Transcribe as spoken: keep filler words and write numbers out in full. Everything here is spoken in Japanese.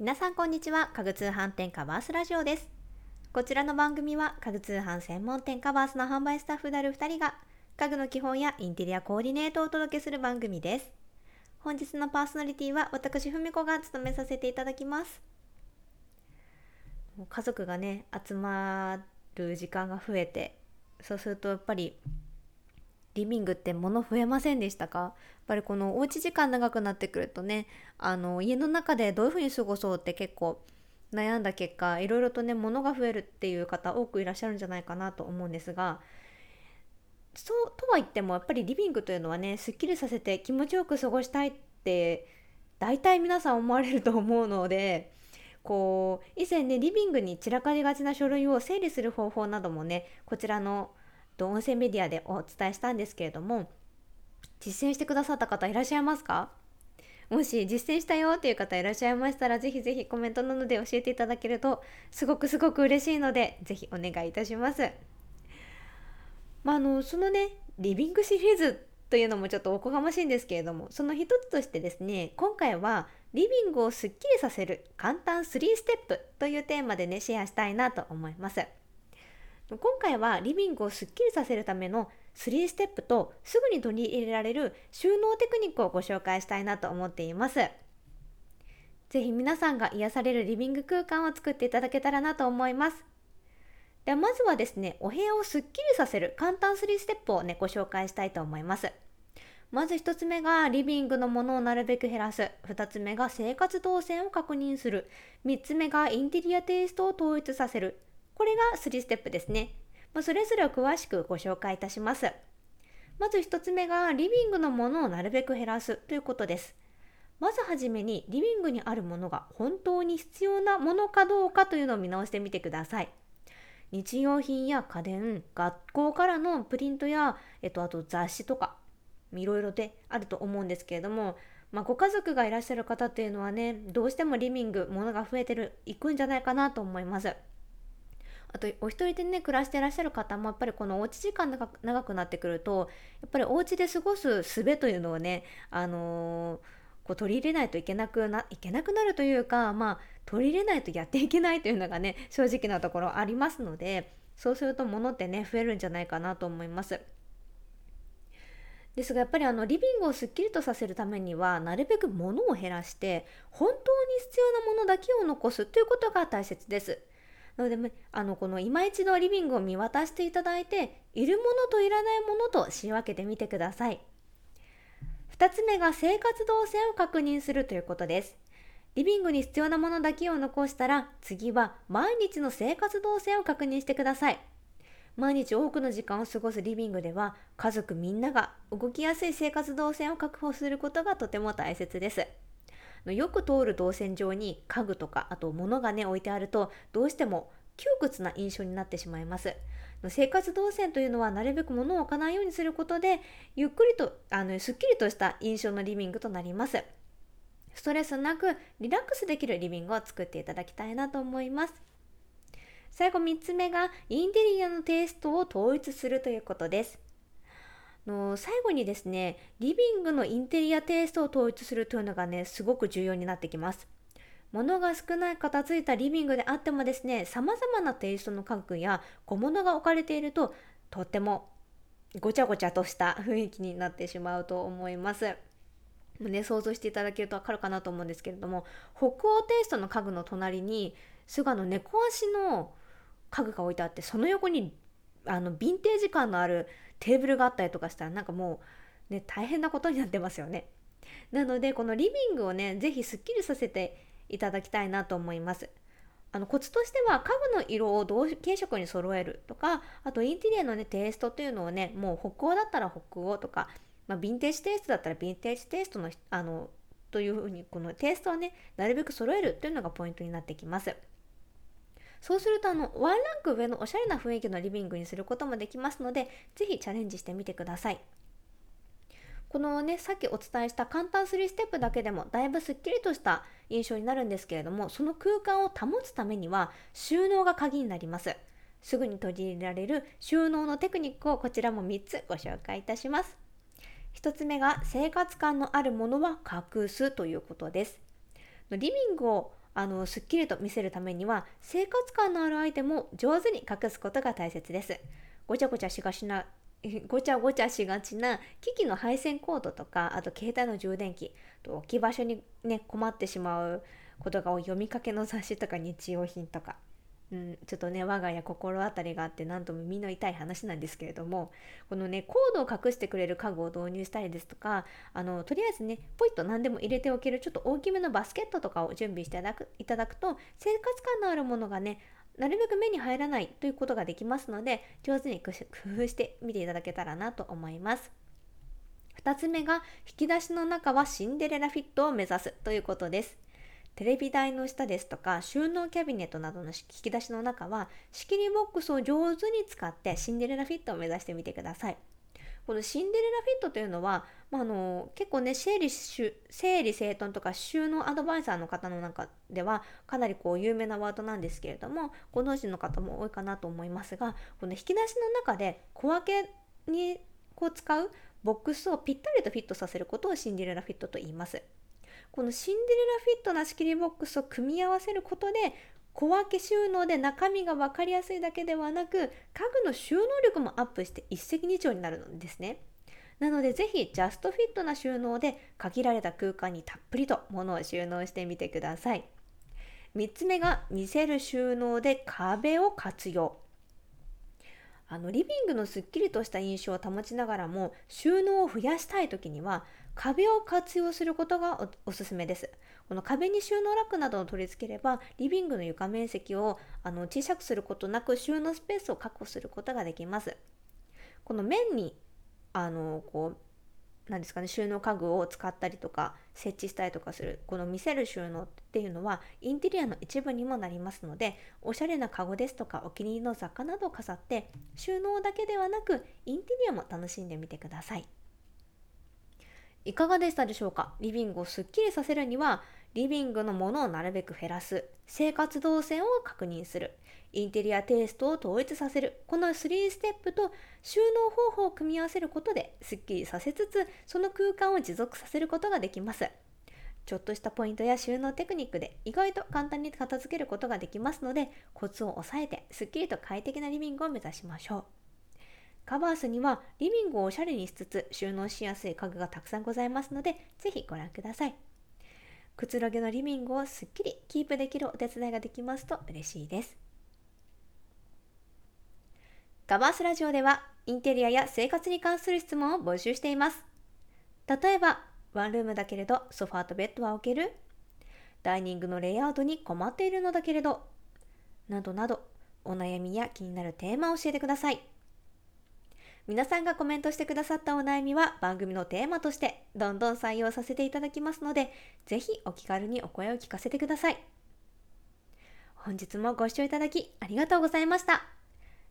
皆さんこんにちは。家具通販店カバースラジオです。こちらの番組は家具通販専門店カバースの販売スタッフであるふたりが家具の基本やインテリアコーディネートをお届けする番組です。本日のパーソナリティは私ふみこが務めさせていただきます。家族がね集まる時間が増えて、そうするとやっぱりリビングって物増えませんでしたか？やっぱりこのおうち時間長くなってくるとね、あの家の中でどういうふうに過ごそうって結構悩んだ結果、いろいろとね物が増えるっていう方多くいらっしゃるんじゃないかなと思うんですが、そうとは言ってもやっぱりリビングというのはね、すっきりさせて気持ちよく過ごしたいって大体皆さん思われると思うので、こう以前ねリビングに散らかりがちな書類を整理する方法などもね、こちらの音声メディアでお伝えしたんですけれども、実践してくださった方いらっしゃいますか？もし実践したよという方いらっしゃいましたら、ぜひぜひコメントなどで教えていただけるとすごくすごく嬉しいので、ぜひお願いいたします。まあ、あのそのねリビングシリーズというのもちょっとおこがましいんですけれども、その一つとしてですね、今回はリビングをすっきりさせる簡単スリーステップというテーマでねシェアしたいなと思います。今回はリビングをすっきりさせるためのスリーステップと、すぐに取り入れられる収納テクニックをご紹介したいなと思っています。ぜひ皆さんが癒されるリビング空間を作っていただけたらなと思います。ではまずはですね、お部屋をすっきりさせる簡単スリーステップをねご紹介したいと思います。まずひとつめがリビングのものをなるべく減らす。ふたつめが生活動線を確認する。みっつめがインテリアテイストを統一させる。これがスリーステップですね。まあ、それぞれを詳しくご紹介いたします。まずひとつめがリビングのものをなるべく減らすということです。まずはじめにリビングにあるものが本当に必要なものかどうかというのを見直してみてください。日用品や家電、学校からのプリントや、えっと、あと雑誌とかいろいろであると思うんですけれども、まあ、ご家族がいらっしゃる方っていうのはね、どうしてもリビング物が増えてるいくんじゃないかなと思います。あとお一人でね暮らしていらっしゃる方もやっぱりこのおうち時間が長くなってくると、やっぱりお家で過ごす術というのをね、あのー、こう取り入れないといけなくな、いけなくなるというか、まあ、取り入れないとやっていけないというのがね正直なところありますので、そうすると物ってね増えるんじゃないかなと思います。ですがやっぱりあのリビングをすっきりとさせるためには、なるべく物を減らして本当に必要なものだけを残すということが大切です。でもあのこの今一度リビングを見渡していただいて、いるものといらないものと仕分けてみてください。ふたつめが生活動線を確認するということです。リビングに必要なものだけを残したら、次は毎日の生活動線を確認してください。毎日多くの時間を過ごすリビングでは、家族みんなが動きやすい生活動線を確保することがとても大切です。よく通る動線上に家具とか、あと物がね置いてあると、どうしても窮屈な印象になってしまいます。生活動線というのはなるべく物を置かないようにすることで、ゆっくりとあのすっきりとした印象のリビングとなります。ストレスなくリラックスできるリビングを作っていただきたいなと思います。最後みっつめがインテリアのテイストを統一するということです。最後にですね、リビングのインテリアテイストを統一するというのがねすごく重要になってきます。物が少ない片付いたリビングであってもですね、さまざまなテイストの家具や小物が置かれていると、とってもごちゃごちゃとした雰囲気になってしまうと思います。ね、想像していただけると分かるかなと思うんですけれども、北欧テイストの家具の隣にスガの猫足の家具が置いてあって、その横にあのヴィンテージ感のあるテーブルがあったりとかしたら、なんかもうね大変なことになってますよね。なのでこのリビングをねぜひすっきりさせていただきたいなと思います。あのコツとしては、家具の色を同系色に揃えるとか、あとインテリアのねテイストというのをね、もう北欧だったら北欧とか、まあ、ヴィンテージテイストだったらヴィンテージテイストのあのというふうに、このテイストをねなるべく揃えるというのがポイントになってきます。そうするとあのワンランク上のおしゃれな雰囲気のリビングにすることもできますので、ぜひチャレンジしてみてください。このねさっきお伝えした簡単スリーステップだけでもだいぶすっきりとした印象になるんですけれども、その空間を保つためには収納が鍵になります。すぐに取り入れられる収納のテクニックをこちらもみっつご紹介いたします。ひとつめが生活感のあるものは隠すということです。リビングをあのすっきりと見せるためには、生活感のあるアイテムを上手に隠すことが大切です。ごちゃごちゃしがちなごちゃごちゃしがちな機器の配線コードとか、あと携帯の充電器、置き場所に、ね、困ってしまうことが多い読みかけの雑誌とか日用品とか、うん、ちょっとね我が家心当たりがあって、何とも身の痛い話なんですけれども、このねコードを隠してくれる家具を導入したりですとか、あのとりあえずねポイッと何でも入れておけるちょっと大きめのバスケットとかを準備していただく、いただくと生活感のあるものがねなるべく目に入らないということができますので、上手に工夫してみていただけたらなと思います。ふたつめが、引き出しの中はシンデレラフィットを目指すということです。テレビ台の下ですとか収納キャビネットなどの引き出しの中は仕切りボックスを上手に使ってシンデレラフィットを目指してみてください。このシンデレラフィットというのは、まあ、あの結構ね整理、整理整頓とか収納アドバイザーの方の中ではかなりこう有名なワードなんですけれども、ご存知の方も多いかなと思いますが、この引き出しの中で小分けにこう使うボックスをぴったりとフィットさせることをシンデレラフィットと言います。このシンデレラフィットな仕切りボックスを組み合わせることで、小分け収納で中身が分かりやすいだけではなく、家具の収納力もアップして一石二鳥になるのですね。なのでぜひジャストフィットな収納で限られた空間にたっぷりと物を収納してみてください。みっつめが、見せる収納で壁を活用。あのリビングのすっきりとした印象を保ちながらも、収納を増やしたいときには壁を活用することが お, おすすめです。この壁に収納ラックなどを取り付ければ、リビングの床面積をあの小さくすることなく収納スペースを確保することができます。この面にあのこうなんですかね、収納家具を使ったりとか設置したりとかする、この見せる収納っていうのはインテリアの一部にもなりますので、おしゃれなカゴですとかお気に入りの雑貨などを飾って、収納だけではなくインテリアも楽しんでみてください。いかがでしたでしょうか。リビングをすっきりさせるには、リビングのものをなるべく減らす、生活動線を確認する、インテリアテイストを統一させる、このスリーステップと収納方法を組み合わせることで、すっきりさせつつその空間を持続させることができます。ちょっとしたポイントや収納テクニックで意外と簡単に片付けることができますので、コツを抑えてすっきりと快適なリビングを目指しましょう。カバースにはリビングをおしゃれにしつつ収納しやすい家具がたくさんございますので、ぜひご覧ください。くつろげのリビングをすっきりキープできるお手伝いができますと嬉しいです。カバースラジオではインテリアや生活に関する質問を募集しています。例えば、ワンルームだけれどソファーとベッドは置ける？ダイニングのレイアウトに困っているのだけれど？などなど、お悩みや気になるテーマを教えてください。皆さんがコメントしてくださったお悩みは番組のテーマとしてどんどん採用させていただきますので、ぜひお気軽にお声を聞かせてください。本日もご視聴いただきありがとうございました。